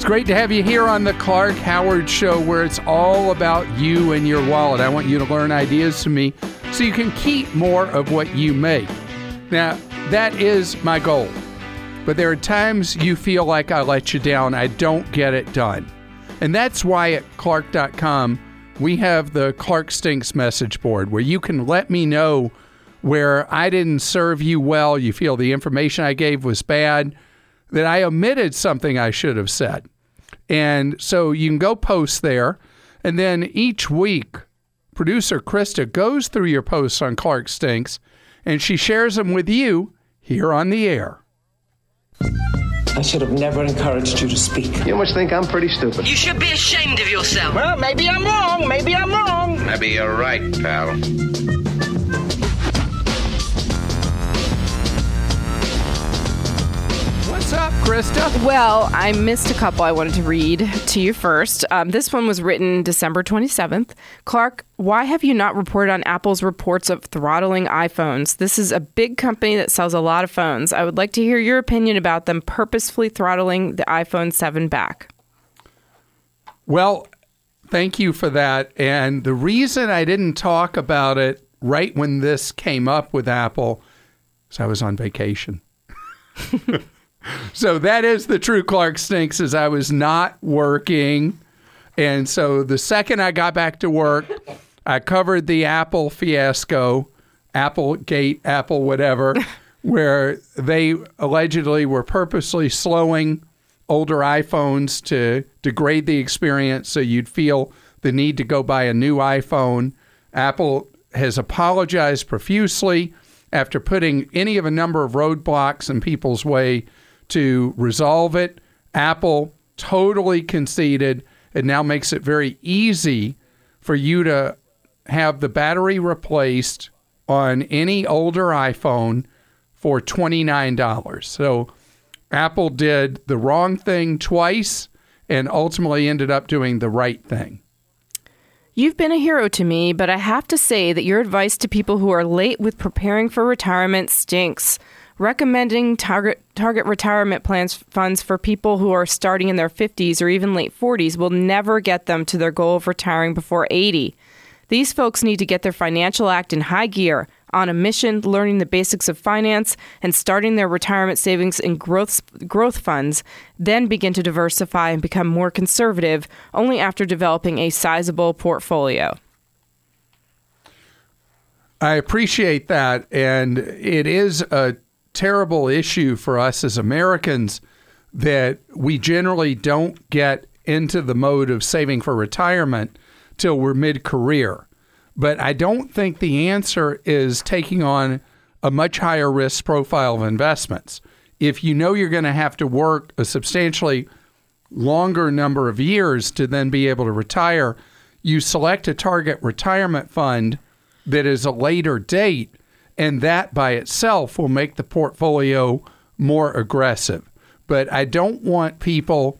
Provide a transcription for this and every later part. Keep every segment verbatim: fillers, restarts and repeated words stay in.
It's great to have you here on the Clark Howard Show, where it's all about you and your wallet. I want you to learn ideas from me so you can keep more of what you make. Now, that is my goal. But there are times you feel like I let you down. I don't get it done. And that's why at Clark dot com, we have the Clark Stinks message board, where you can let me know where I didn't serve you well, you feel the information I gave was bad, that I omitted something I should have said. And so you can go post there. And then each week, producer Krista goes through your posts on Clark Stinks, and she shares them with you here on the air. I should have never encouraged you to speak. You must think I'm pretty stupid. You should be ashamed of yourself. Well, maybe I'm wrong. Maybe I'm wrong. Maybe you're right, pal. What's up, Krista? Well, I missed a couple I wanted to read to you first. Um, this one was written December twenty-seventh. Clark, why have you not reported on Apple's reports of throttling iPhones? This is a big company that sells a lot of phones. I would like to hear your opinion about them purposefully throttling the iPhone seven back. Well, thank you for that. And the reason I didn't talk about it right when this came up with Apple is I was on vacation. So that is the true Clark Stinks, is I was not working. And so the second I got back to work, I covered the Apple fiasco, Applegate, Apple whatever, where they allegedly were purposely slowing older iPhones to degrade the experience so you'd feel the need to go buy a new iPhone. Apple has apologized profusely after putting any of a number of roadblocks in people's way to resolve it. Apple totally conceded and now makes it very easy for you to have the battery replaced on any older iPhone for twenty-nine dollars. So Apple did the wrong thing twice and ultimately ended up doing the right thing. You've been a hero to me, but I have to say that your advice to people who are late with preparing for retirement stinks. Recommending target target retirement plans funds for people who are starting in their fifties or even late forties will never get them to their goal of retiring before eighty. These folks need to get their financial act in high gear, on a mission, learning the basics of finance, and starting their retirement savings in growth growth funds, then begin to diversify and become more conservative only after developing a sizable portfolio. I appreciate that, and it is a terrible issue for us as Americans that we generally don't get into the mode of saving for retirement till we're mid-career. But I don't think the answer is taking on a much higher risk profile of investments. If you know you're going to have to work a substantially longer number of years to then be able to retire, you select a target retirement fund that is a later date. And that by itself will make the portfolio more aggressive. But I don't want people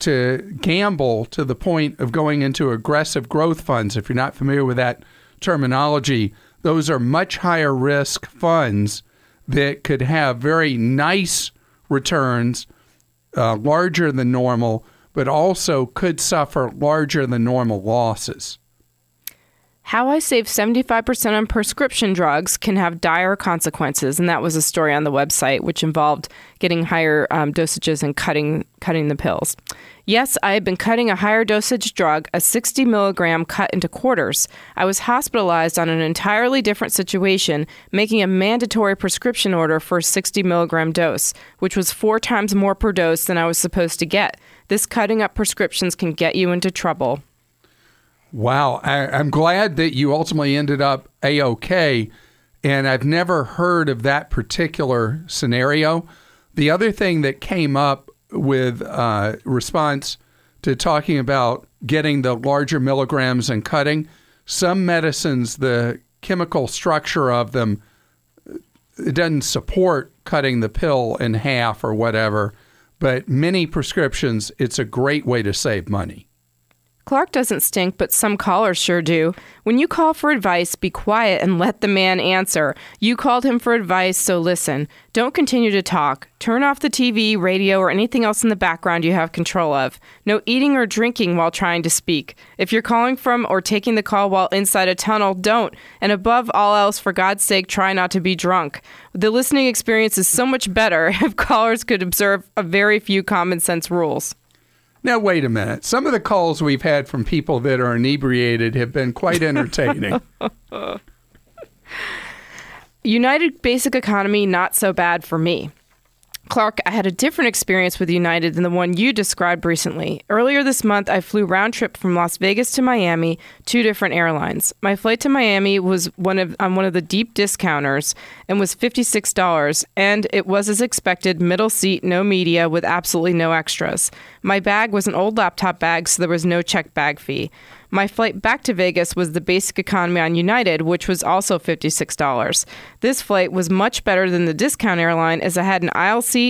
to gamble to the point of going into aggressive growth funds. If you're not familiar with that terminology, those are much higher risk funds that could have very nice returns, uh, larger than normal, but also could suffer larger than normal losses. How I save seventy-five percent on prescription drugs can have dire consequences. And that was a story on the website, which involved getting higher um, dosages and cutting cutting the pills. Yes, I had been cutting a higher dosage drug, a sixty milligram cut into quarters. I was hospitalized on an entirely different situation, making a mandatory prescription order for a sixty milligram dose, which was four times more per dose than I was supposed to get. This cutting up prescriptions can get you into trouble. Wow. I, I'm glad that you ultimately ended up A-OK, and I've never heard of that particular scenario. The other thing that came up with uh, response to talking about getting the larger milligrams and cutting, some medicines, the chemical structure of them, it doesn't support cutting the pill in half or whatever, but many prescriptions, it's a great way to save money. Clark doesn't stink, but some callers sure do. When you call for advice, be quiet and let the man answer. You called him for advice, so listen. Don't continue to talk. Turn off the T V, radio, or anything else in the background you have control of. No eating or drinking while trying to speak. If you're calling from or taking the call while inside a tunnel, don't. And above all else, for God's sake, try not to be drunk. The listening experience is so much better if callers could observe a very few common sense rules. Now, wait a minute. Some of the calls we've had from people that are inebriated have been quite entertaining. United Basic Economy, not so bad for me. Clark, I had a different experience with United than the one you described recently. Earlier this month, I flew round trip from Las Vegas to Miami, two different airlines. My flight to Miami was one of on one of the deep discounters and was fifty-six dollars, and it was as expected, middle seat, no media, with absolutely no extras. My bag was an old laptop bag, so there was no checked bag fee. My flight back to Vegas was the Basic Economy on United, which was also fifty-six dollars. This flight was much better than the discount airline as I had an aisle seat,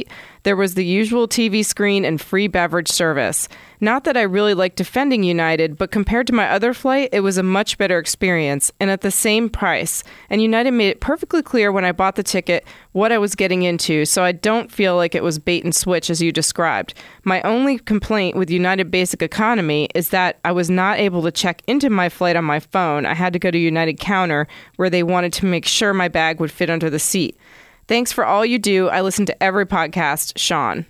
there was the usual T V screen, and free beverage service. Not that I really like defending United, but compared to my other flight, it was a much better experience, and at the same price. And United made it perfectly clear when I bought the ticket what I was getting into, so I don't feel like it was bait and switch as you described. My only complaint with United Basic Economy is that I was not able to check into my flight on my phone. I had to go to United Counter, where they wanted to make sure my bag would fit under the seat. Thanks for all you do. I listen to every podcast, Sean.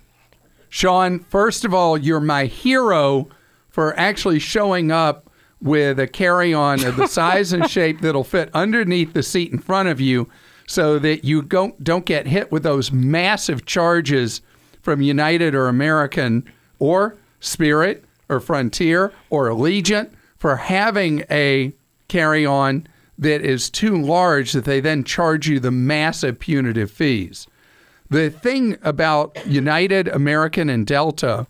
Sean, first of all, you're my hero for actually showing up with a carry-on of the size and shape that'll fit underneath the seat in front of you so that you don't, don't get hit with those massive charges from United or American or Spirit or Frontier or Allegiant for having a carry-on that is too large that they then charge you the massive punitive fees. The thing about United, American, and Delta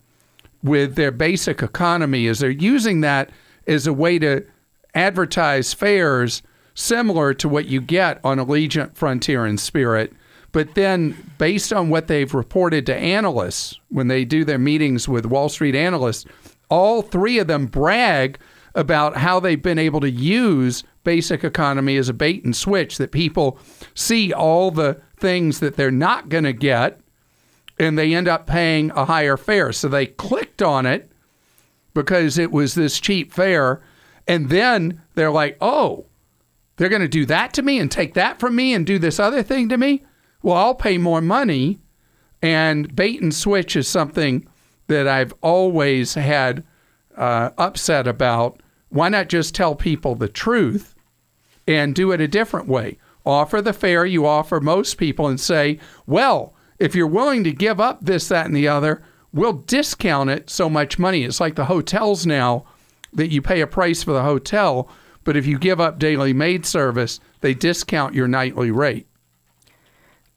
with their basic economy is they're using that as a way to advertise fares similar to what you get on Allegiant, Frontier, and Spirit. But then based on what they've reported to analysts when they do their meetings with Wall Street analysts, all three of them brag about how they've been able to use basic economy as a bait and switch, that people see all the things that they're not going to get, and they end up paying a higher fare. So they clicked on it because it was this cheap fare, and then they're like, oh, they're going to do that to me and take that from me and do this other thing to me? Well, I'll pay more money. And bait and switch is something that I've always had uh, upset about. Why not just tell people the truth and do it a different way? Offer the fare you offer most people and say, well, if you're willing to give up this, that, and the other, we'll discount it so much money. It's like the hotels now that you pay a price for the hotel, but if you give up daily maid service, they discount your nightly rate.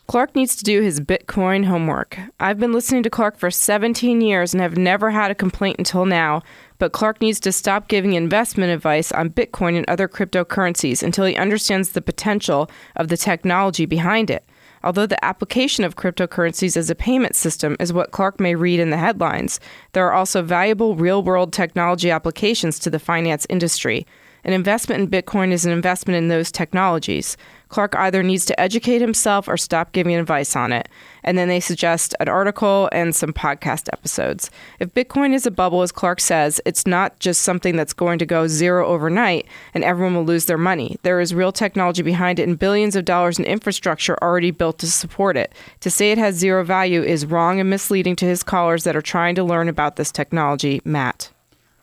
Clark needs to do his Bitcoin homework. I've been listening to Clark for seventeen years and have never had a complaint until now, but Clark needs to stop giving investment advice on Bitcoin and other cryptocurrencies until he understands the potential of the technology behind it. Although the application of cryptocurrencies as a payment system is what Clark may read in the headlines, there are also valuable real-world technology applications to the finance industry. An investment in Bitcoin is an investment in those technologies. Clark either needs to educate himself or stop giving advice on it. And then they suggest an article and some podcast episodes. If Bitcoin is a bubble, as Clark says, it's not just something that's going to go zero overnight and everyone will lose their money. There is real technology behind it and billions of dollars in infrastructure already built to support it. To say it has zero value is wrong and misleading to his callers that are trying to learn about this technology. Matt.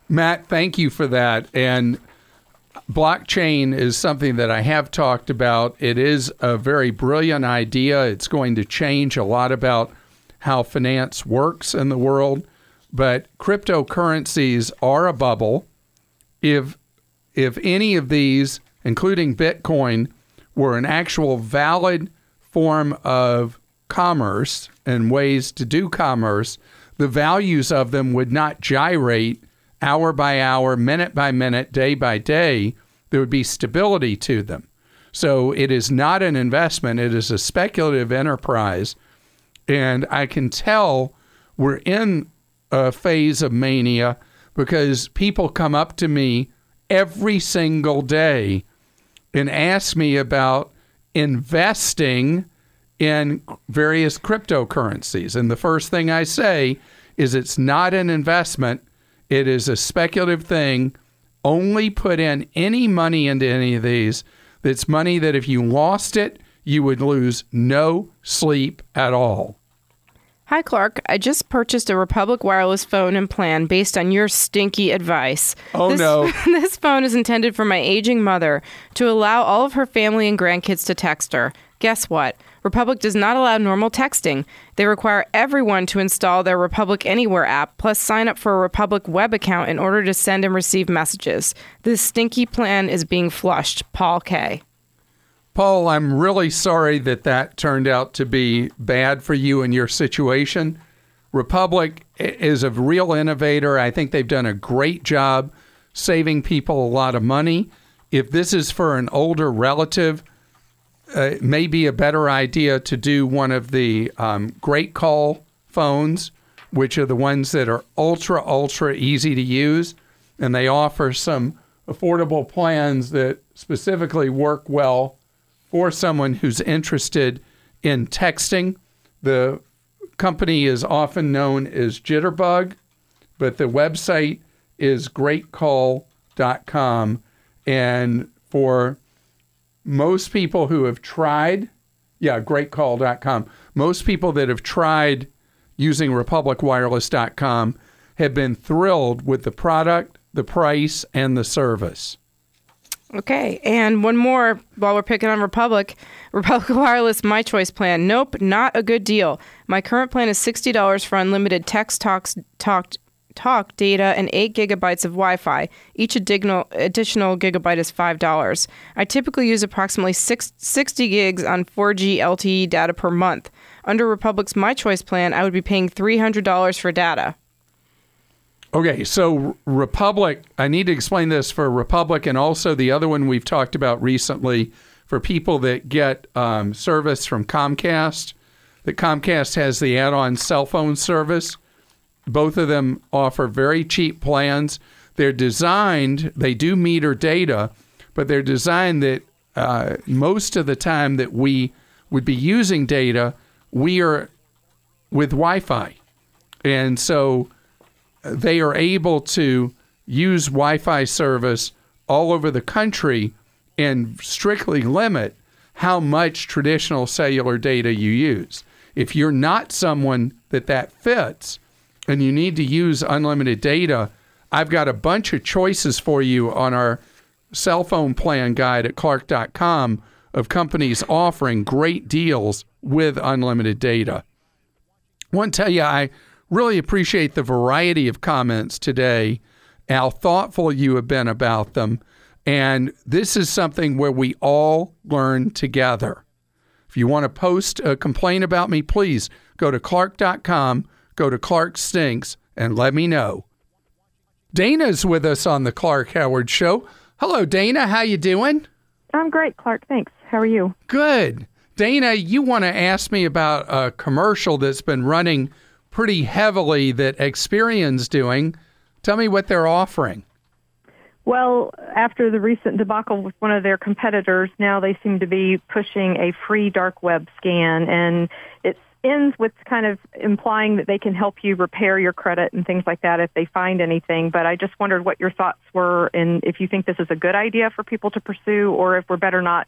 Matt, thank you for that. And blockchain is something that I have talked about. It is a very brilliant idea. It's going to change a lot about how finance works in the world. But cryptocurrencies are a bubble. If if any of these, including Bitcoin, were an actual valid form of commerce and ways to do commerce, the values of them would not gyrate hour by hour, minute by minute, day by day. There would be stability to them. So it is not an investment. It is a speculative enterprise. And I can tell we're in a phase of mania because people come up to me every single day and ask me about investing in various cryptocurrencies. And the first thing I say is it's not an investment. It is a speculative thing. Only put in any money into any of these. That's money that if you lost it, you would lose no sleep at all. Hi, Clark. I just purchased a Republic Wireless phone and plan based on your stinky advice. Oh, this, no. This phone is intended for my aging mother to allow all of her family and grandkids to text her. Guess what? Republic does not allow normal texting. They require everyone to install their Republic Anywhere app, plus sign up for a Republic web account in order to send and receive messages. This stinky plan is being flushed. Paul K. Paul, I'm really sorry that that turned out to be bad for you and your situation. Republic is a real innovator. I think they've done a great job saving people a lot of money. If this is for an older relative, uh, it may be a better idea to do one of the um, Great Call phones, which are the ones that are ultra, ultra easy to use. And they offer some affordable plans that specifically work well for someone who's interested in texting. The company is often known as Jitterbug, but the website is great call dot com. And for most people who have tried, yeah, great call dot com, most people that have tried using republic wireless dot com have been thrilled with the product, the price, and the service. Okay, and one more while we're picking on Republic. Republic Wireless My Choice plan. Nope, not a good deal. My current plan is sixty dollars for unlimited text, talks, talk, talk data, and eight gigabytes of Wi-Fi. Each additional, additional gigabyte is five dollars. I typically use approximately six, sixty gigs on four G L T E data per month. Under Republic's My Choice plan, I would be paying three hundred dollars for data. Okay, so Republic, I need to explain this for Republic and also the other one we've talked about recently for people that get um, service from Comcast, that Comcast has the add-on cell phone service. Both of them offer very cheap plans. They're designed, they do meter data, but they're designed that uh, most of the time that we would be using data, we are with Wi-Fi. And so they are able to use Wi-Fi service all over the country and strictly limit how much traditional cellular data you use. If you're not someone that that fits and you need to use unlimited data, I've got a bunch of choices for you on our cell phone plan guide at Clark dot com of companies offering great deals with unlimited data. I want to tell you, I really appreciate the variety of comments today, how thoughtful you have been about them. And this is something where we all learn together. If you want to post a complaint about me, please go to Clark dot com, go to Clark Stinks, and let me know. Dana's with us on the Clark Howard Show. Hello, Dana. How you doing? I'm great, Clark. Thanks. How are you? Good. Dana, you want to ask me about a commercial that's been running pretty heavily that Experian's doing. Tell me what they're offering. Well, after the recent debacle with one of their competitors, now they seem to be pushing a free dark web scan, and it ends with kind of implying that they can help you repair your credit and things like that if they find anything. But I just wondered what your thoughts were and if you think this is a good idea for people to pursue or if we're better not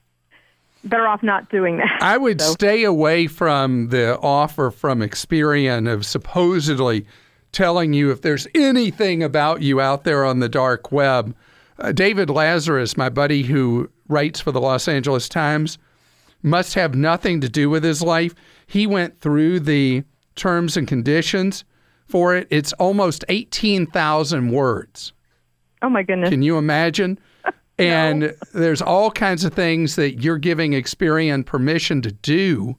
Better off not doing that. I would so. stay away from the offer from Experian of supposedly telling you if there's anything about you out there on the dark web. Uh, David Lazarus, my buddy who writes for the Los Angeles Times, must have nothing to do with his life. He went through the terms and conditions for it. It's almost eighteen thousand words. Oh, my goodness. Can you imagine? And no. There's all kinds of things that you're giving Experian permission to do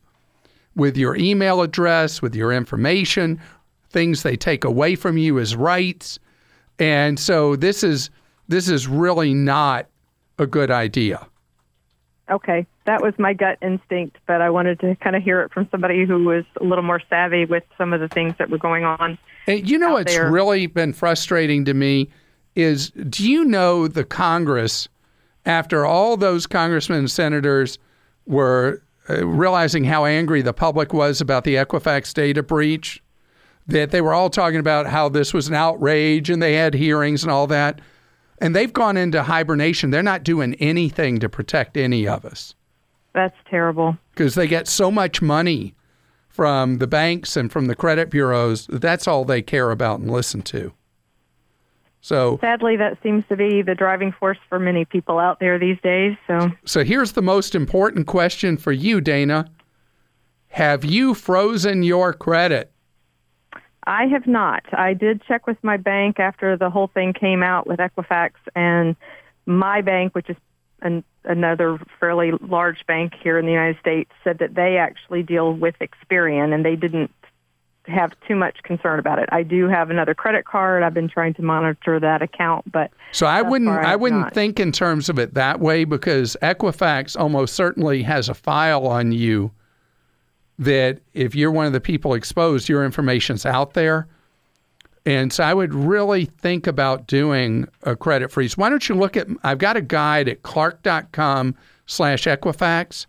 with your email address, with your information, things they take away from you as rights. And so this is this is really not a good idea. Okay. that was my gut instinct, but I wanted to kind of hear it from somebody who was a little more savvy with some of the things that were going on. Hey, you know what's there. really been frustrating to me is, do you know the Congress, after all those congressmen and senators were uh, realizing how angry the public was about the Equifax data breach, that they were all talking about how this was an outrage and they had hearings and all that, and they've gone into hibernation. They're not doing anything to protect any of us. That's terrible. Because they get so much money from the banks and from the credit bureaus, that's all they care about and listen to. So sadly, that seems to be the driving force for many people out there these days. So, so here's the most important question for you, Dana. Have you frozen your credit? I have not. I did check with my bank after the whole thing came out with Equifax, and my bank, which is an, another fairly large bank here in the United States, said that they actually deal with Experian, and they didn't have too much concern about it. I do have another credit card. I've been trying to monitor that account, but so I wouldn't. I, I wouldn't not. think in terms of it that way, because Equifax almost certainly has a file on you that if you're one of the people exposed, your information's out there. And so I would really think about doing a credit freeze. Why don't you look at, I've got a guide at Clark dot com slash Equifax.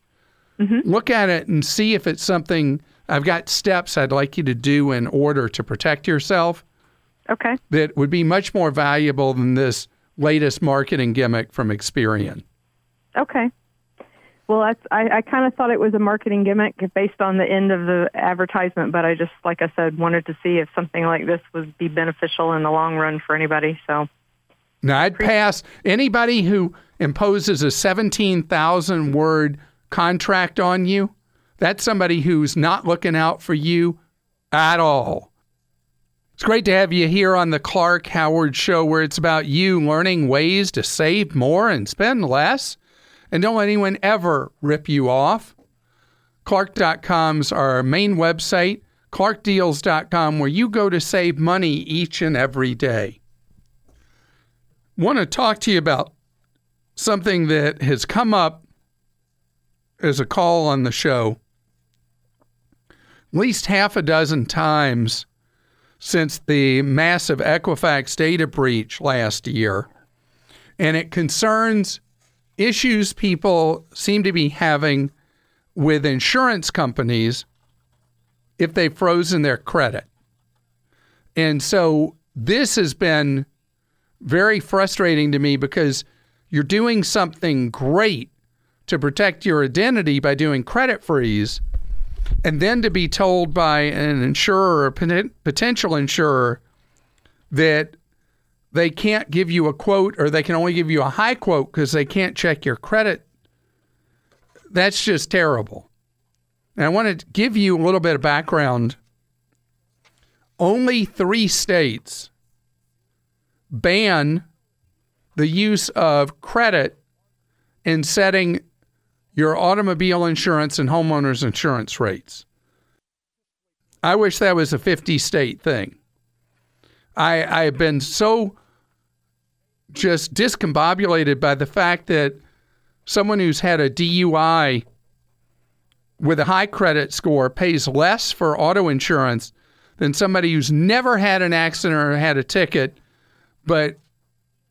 Mm-hmm. Look at it and see if it's something. I've got steps I'd like you to do in order to protect yourself. Okay. That would be much more valuable than this latest marketing gimmick from Experian. Okay. Well, that's, I, I kind of thought it was a marketing gimmick based on the end of the advertisement, but I just, like I said, wanted to see if something like this would be beneficial in the long run for anybody. So, now, I'd pass anybody who imposes a seventeen thousand word contract on you. That's somebody who's not looking out for you at all. It's great to have you here on the Clark Howard Show, where it's about you learning ways to save more and spend less. And don't let anyone ever rip you off. Clark dot com's our main website, Clark Deals dot com, where you go to save money each and every day. Want to talk to you about something that has come up as a call on the show at least half a dozen times since the massive Equifax data breach last year. And it concerns issues people seem to be having with insurance companies if they've frozen their credit. And so this has been very frustrating to me, because you're doing something great to protect your identity by doing credit freeze, and then to be told by an insurer or potential insurer that they can't give you a quote, or they can only give you a high quote because they can't check your credit. That's just terrible. And I want to give you a little bit of background. Only three states ban the use of credit in setting your automobile insurance and homeowners insurance rates. I wish that was a fifty state thing. I, I have been so just discombobulated by the fact that someone who's had a D U I with a high credit score pays less for auto insurance than somebody who's never had an accident or had a ticket but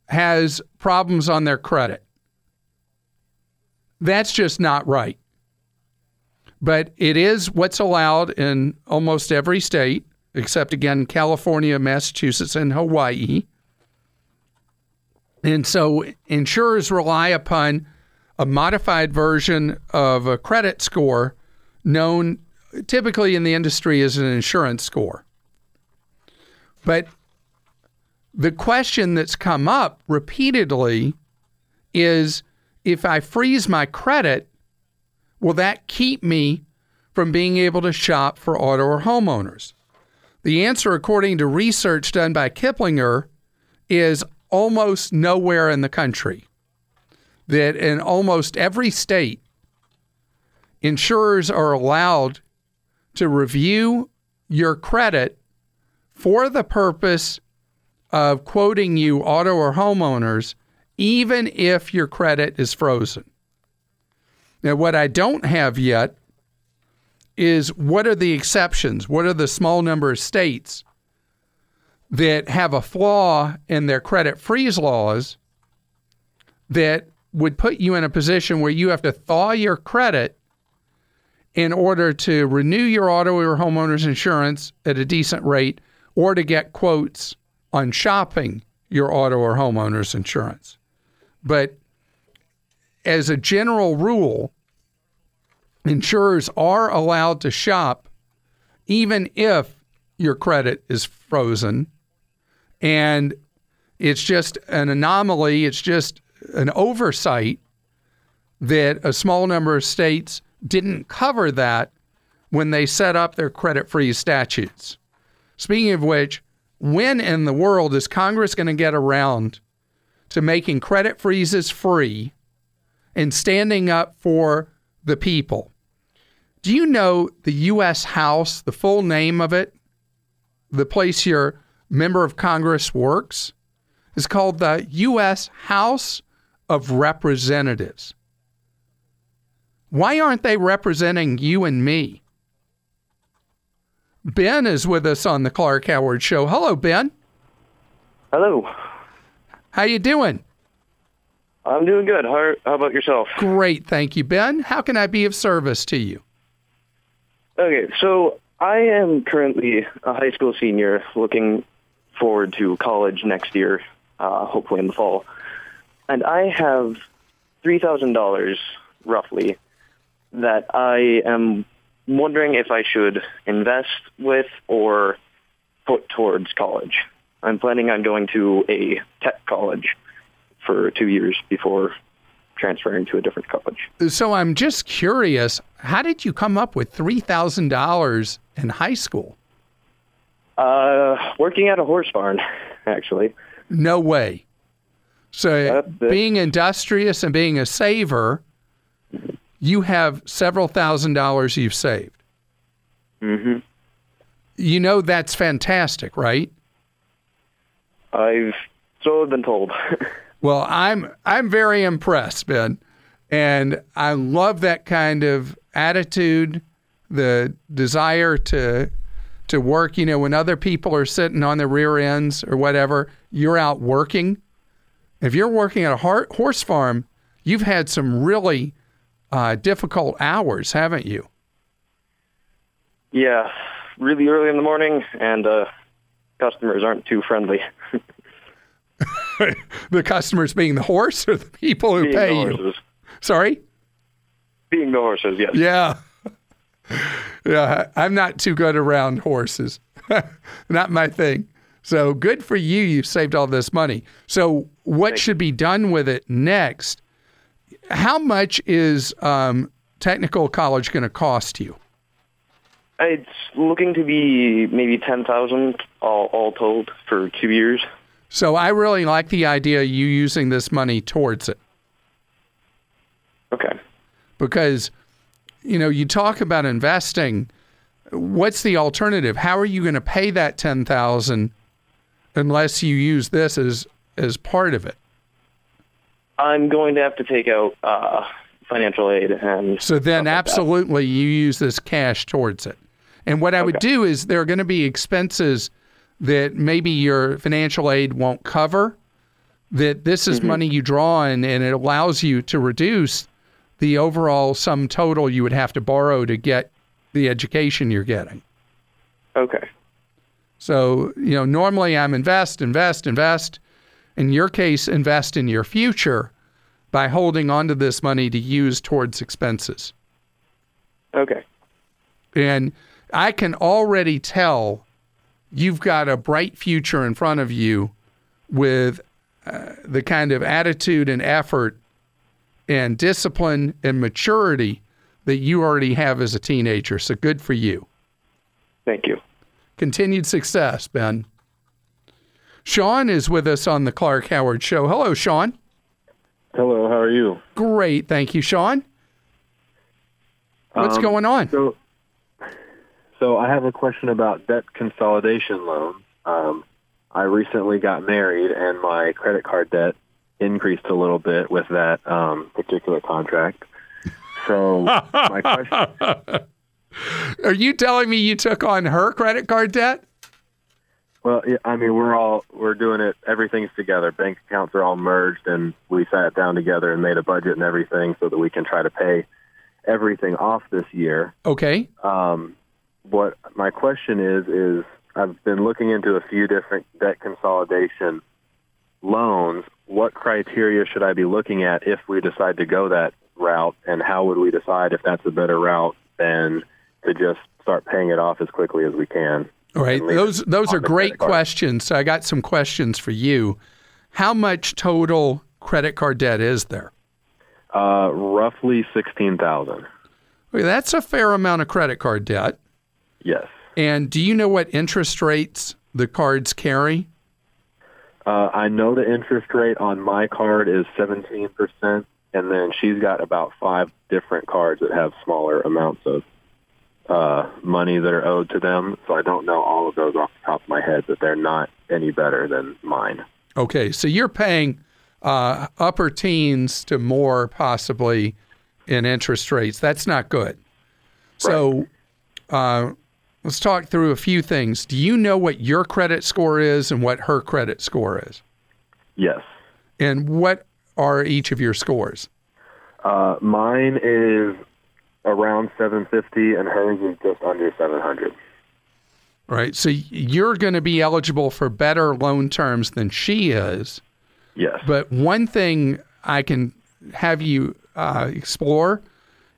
has problems on their credit. That's just not right. But it is what's allowed in almost every state, except, again, California, Massachusetts, and Hawaii. And so insurers rely upon a modified version of a credit score known typically in the industry as an insurance score. But the question that's come up repeatedly is, if I freeze my credit, will that keep me from being able to shop for auto or homeowners? The answer, according to research done by Kiplinger, is almost nowhere in the country. That in almost every state, insurers are allowed to review your credit for the purpose of quoting you auto or homeowners, even if your credit is frozen. Now, what I don't have yet is what are the exceptions? What are the small number of states that have a flaw in their credit freeze laws that would put you in a position where you have to thaw your credit in order to renew your auto or homeowner's insurance at a decent rate or to get quotes on shopping your auto or homeowner's insurance. But as a general rule, insurers are allowed to shop even if your credit is frozen. And it's just an anomaly, it's just an oversight that a small number of states didn't cover that when they set up their credit freeze statutes. Speaking of which, when in the world is Congress going to get around to making credit freezes free and standing up for the people? Do you know the U S House, the full name of it, the place your member of Congress works, is called the U S House of Representatives? Why aren't they representing you and me? Ben is with us on the Clark Howard Show. Hello, Ben. Hello. How you doing? I'm doing good. How, how about yourself? Great, thank you, Ben. How can I be of service to you? Okay, so I am currently a high school senior looking forward to college next year, uh, hopefully in the fall. And I have three thousand dollars, roughly, that I am wondering if I should invest with or put towards college. I'm planning on going to a tech college for two years before transferring to a different college. So I'm just curious, how did you come up with three thousand dollars in high school? Uh, working at a horse barn, actually. No way. So being industrious and being a saver, you have several thousand dollars you've saved. Mm-hmm. You know that's fantastic, right? I've so been told. Well, I'm I'm very impressed, Ben, and I love that kind of attitude, the desire to to work. You know, when other people are sitting on their rear ends or whatever, you're out working. If you're working at a har- horse farm, you've had some really uh, difficult hours, haven't you? Yeah, really early in the morning, and uh, customers aren't too friendly. The customers being the horse or the people who being pay the horses. You? Sorry? Being the horses, yes. Yeah. Yeah, I'm not too good around horses. Not my thing. So good for you. You've saved all this money. So what Thanks. Should be done with it next? How much is um, technical college going to cost you? It's looking to be maybe ten thousand dollars all, all told for two years. So I really like the idea of you using this money towards it. Okay. Because, you know, you talk about investing. What's the alternative? How are you going to pay that ten thousand dollars unless you use this as as part of it? I'm going to have to take out uh, financial aid. And so then absolutely like you use this cash towards it. And what I okay. would do is there are going to be expenses that maybe your financial aid won't cover, that this is mm-hmm. money you draw on, and it allows you to reduce the overall sum total you would have to borrow to get the education you're getting. Okay. So, you know, normally I'm invest, invest, invest. In your case, invest in your future by holding onto this money to use towards expenses. Okay. And I can already tell you've got a bright future in front of you with uh, the kind of attitude and effort and discipline and maturity that you already have as a teenager. So good for you. Thank you. Continued success, Ben. Sean is with us on the Clark Howard Show. Hello, Sean. Hello, how are you? Great, thank you, Sean. What's um, going on? So- So I have a question about debt consolidation loans. Um, I recently got married, and my credit card debt increased a little bit with that um, particular contract. So my question... Are you telling me you took on her credit card debt? Well, I mean, we're all, we're doing it, everything's together. Bank accounts are all merged, and we sat down together and made a budget and everything so that we can try to pay everything off this year. Okay. Um, what my question is, is I've been looking into a few different debt consolidation loans. What criteria should I be looking at if we decide to go that route, and how would we decide if that's a better route than to just start paying it off as quickly as we can? All right. Those those are great questions. So I got some questions for you. How much total credit card debt is there? Uh, roughly sixteen thousand dollars. Okay, that's a fair amount of credit card debt. Yes. And do you know what interest rates the cards carry? Uh, I know the interest rate on my card is seventeen percent. And then she's got about five different cards that have smaller amounts of uh, money that are owed to them. So I don't know all of those off the top of my head, but they're not any better than mine. Okay, so you're paying uh, upper teens to more possibly in interest rates. That's not good. So uh, let's talk through a few things. Do you know what your credit score is and what her credit score is? Yes. And what are each of your scores? Uh, mine is around seven fifty, and hers is just under seven hundred. All right, so you're going to be eligible for better loan terms than she is. Yes. But one thing I can have you uh, explore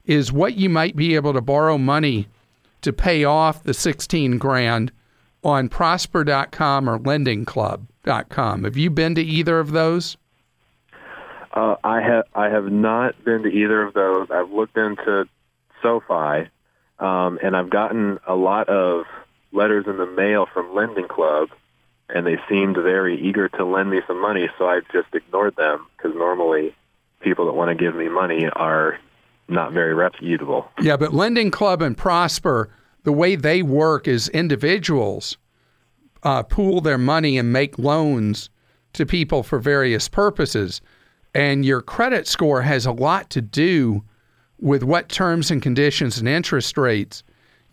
is what you might be able to borrow money to pay off the sixteen grand on Prosper dot com or Lending Club dot com. Have you been to either of those? Uh, I have I have not been to either of those. I've looked into SoFi, um, and I've gotten a lot of letters in the mail from Lending Club, and they seemed very eager to lend me some money, so I just ignored them because normally people that want to give me money are not very reputable. Yeah, but Lending Club and Prosper, the way they work is individuals uh, pool their money and make loans to people for various purposes. And your credit score has a lot to do with what terms and conditions and interest rates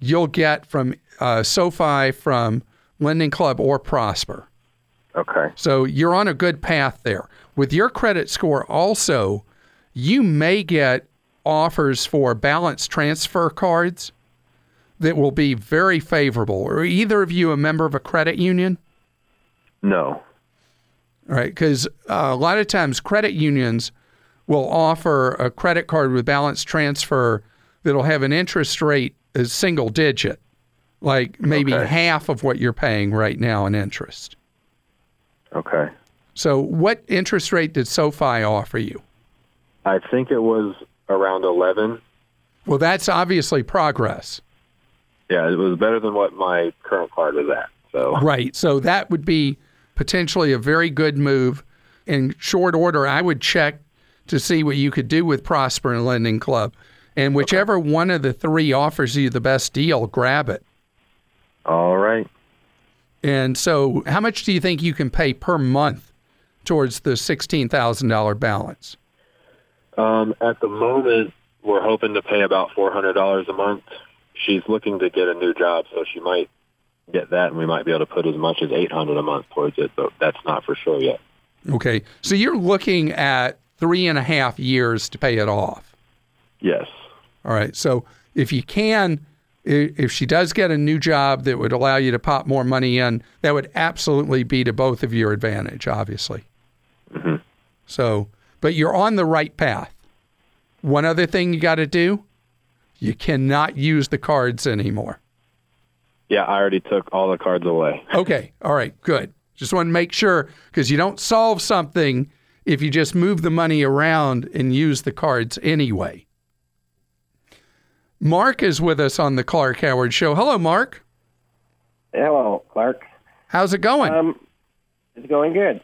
you'll get from uh, SoFi, from Lending Club, or Prosper. Okay. So you're on a good path there. With your credit score also, you may get offers for balance transfer cards that will be very favorable. Are either of you a member of a credit union? No. All right, because uh, a lot of times credit unions will offer a credit card with balance transfer that'll have an interest rate as single digit, like maybe okay. half of what you're paying right now in interest. Okay. So what interest rate did SoFi offer you? I think it was around eleven. Well, that's obviously progress. Yeah, it was better than what my current card is at. So. Right, so that would be potentially a very good move. In short order, I would check to see what you could do with Prosper and Lending Club. And whichever okay. one of the three offers you the best deal, grab it. All right. And so how much do you think you can pay per month towards the sixteen thousand dollars balance? Um, at the moment, we're hoping to pay about four hundred dollars a month. She's looking to get a new job, so she might get that, and we might be able to put as much as eight hundred dollars a month towards it, but that's not for sure yet. Okay. So you're looking at three and a half years to pay it off? Yes. All right. So if you can, if she does get a new job that would allow you to pop more money in, that would absolutely be to both of your advantage, obviously. Mm-hmm. So, but you're on the right path. One other thing you got to do, you cannot use the cards anymore. Yeah, I already took all the cards away. Okay. All right. Good. Just want to make sure, because you don't solve something if you just move the money around and use the cards anyway. Mark is with us on the Clark Howard Show. Hello, Mark. Hello, Clark. How's it going? Um, it's going good.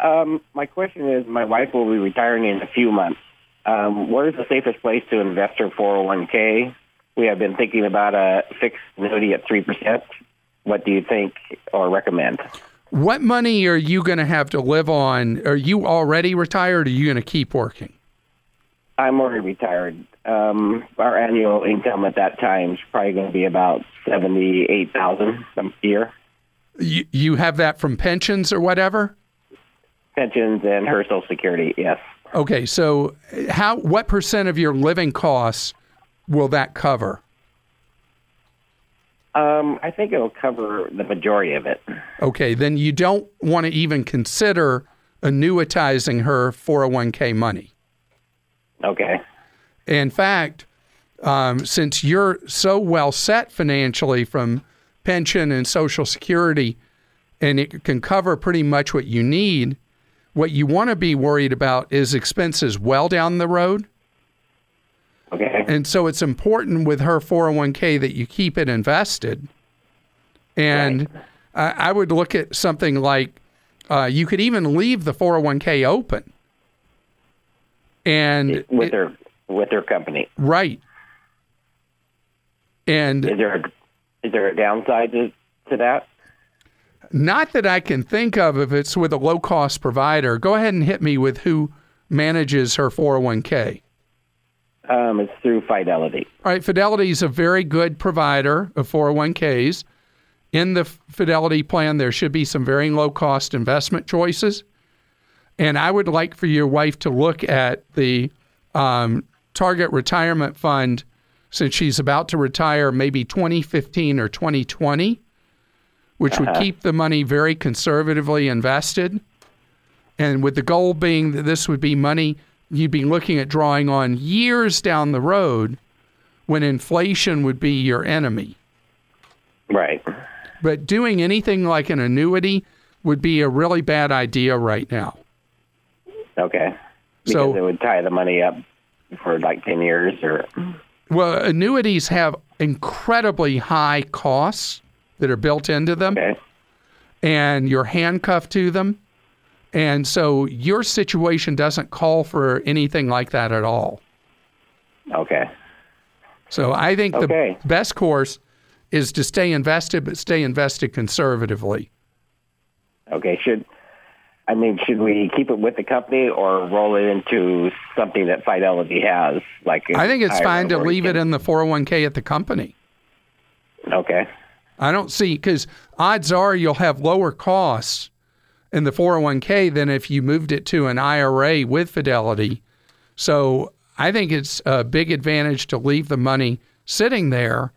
Um, my question is, my wife will be retiring in a few months. Um, where is the safest place to invest her four oh one k? We have been thinking about a fixed annuity at three percent. What do you think or recommend? What money are you going to have to live on? Are you already retired? Or are you going to keep working? I'm already retired. Um, our annual income at that time is probably going to be about seventy-eight thousand dollars a year. You, you have that from pensions or whatever? Pensions and her Social Security, yes. Okay, so how what percent of your living costs will that cover? Um, I think it'll cover the majority of it. Okay, then you don't want to even consider annuitizing her four oh one k money. Okay. In fact, um, since you're so well set financially from pension and Social Security, and it can cover pretty much what you need, what you want to be worried about is expenses well down the road. Okay. And so it's important with her four oh one k that you keep it invested. And right. I, I would look at something like uh, you could even leave the four oh one k open. And with it, her with her company, right? And is there a, is there a downside to, to that? Not that I can think of. If it's with a low cost provider, go ahead and hit me with who manages her four oh one k. Um, it's through Fidelity. All right, Fidelity is a very good provider of four oh one k's. In the Fidelity plan, there should be some very low cost investment choices. And I would like for your wife to look at the um, Target Retirement Fund, since she's about to retire maybe twenty fifteen or twenty twenty, which uh-huh. would keep the money very conservatively invested. And with the goal being that this would be money you'd be looking at drawing on years down the road when inflation would be your enemy. Right. But doing anything like an annuity would be a really bad idea right now. Okay, because so, it would tie the money up for like ten years or... Well, annuities have incredibly high costs that are built into them, okay. and you're handcuffed to them, and so your situation doesn't call for anything like that at all. Okay. So I think okay. the best course is to stay invested, but stay invested conservatively. Okay, should... I mean, should we keep it with the company or roll it into something that Fidelity has? Like, I think it's fine to leave it in the four oh one k at the company. Okay. I don't see, because odds are you'll have lower costs in the four oh one k than if you moved it to an I R A with Fidelity. So I think it's a big advantage to leave the money sitting there,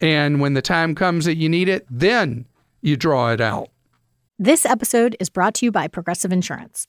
and when the time comes that you need it, then you draw it out. This episode is brought to you by Progressive Insurance.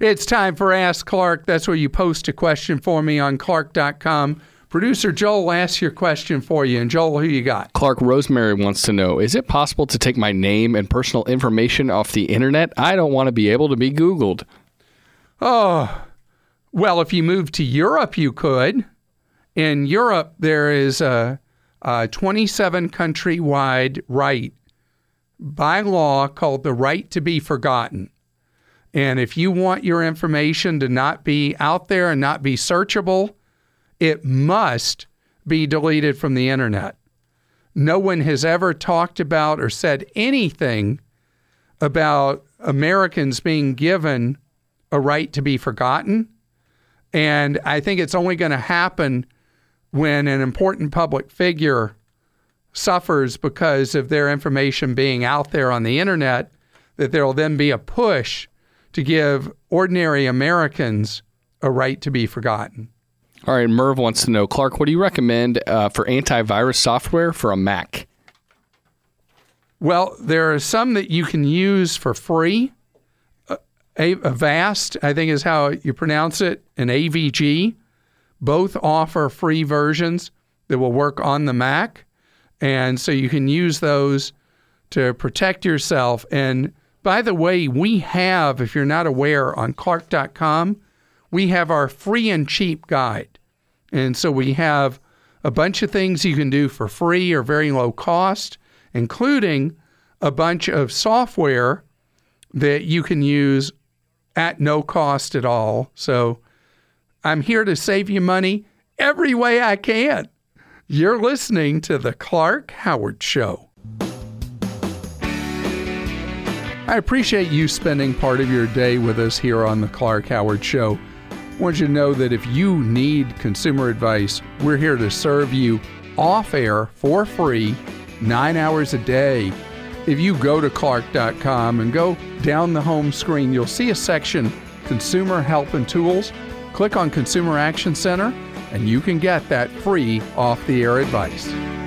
It's time for Ask Clark. That's where you post a question for me on Clark dot com. Producer Joel asks your question for you. And Joel, who you got? Clark Rosemary wants to know, is it possible to take my name and personal information off the internet? I don't want to be able to be Googled. Oh, well, if you move to Europe, you could. In Europe, there is a, a twenty-seven country wide right by law called the right to be forgotten. And if you want your information to not be out there and not be searchable, it must be deleted from the internet. No one has ever talked about or said anything about Americans being given a right to be forgotten. And I think it's only going to happen when an important public figure suffers because of their information being out there on the internet, that there will then be a push to give ordinary Americans a right to be forgotten. All right, Merv wants to know, Clark, what do you recommend uh, for antivirus software for a Mac? Well, there are some that you can use for free. Avast, I think is how you pronounce it, and A V G, both offer free versions that will work on the Mac. And so you can use those to protect yourself. And by the way, we have, if you're not aware, on Clark dot com, we have our free and cheap guide. And so we have a bunch of things you can do for free or very low cost, including a bunch of software that you can use at no cost at all. So I'm here to save you money every way I can. You're listening to The Clark Howard Show. I appreciate you spending part of your day with us here on The Clark Howard Show. I want you to know that if you need consumer advice, we're here to serve you off air for free, nine hours a day. If you go to Clark dot com and go down the home screen, you'll see a section, Consumer Help and Tools. Click on Consumer Action Center, and you can get that free off-the-air advice.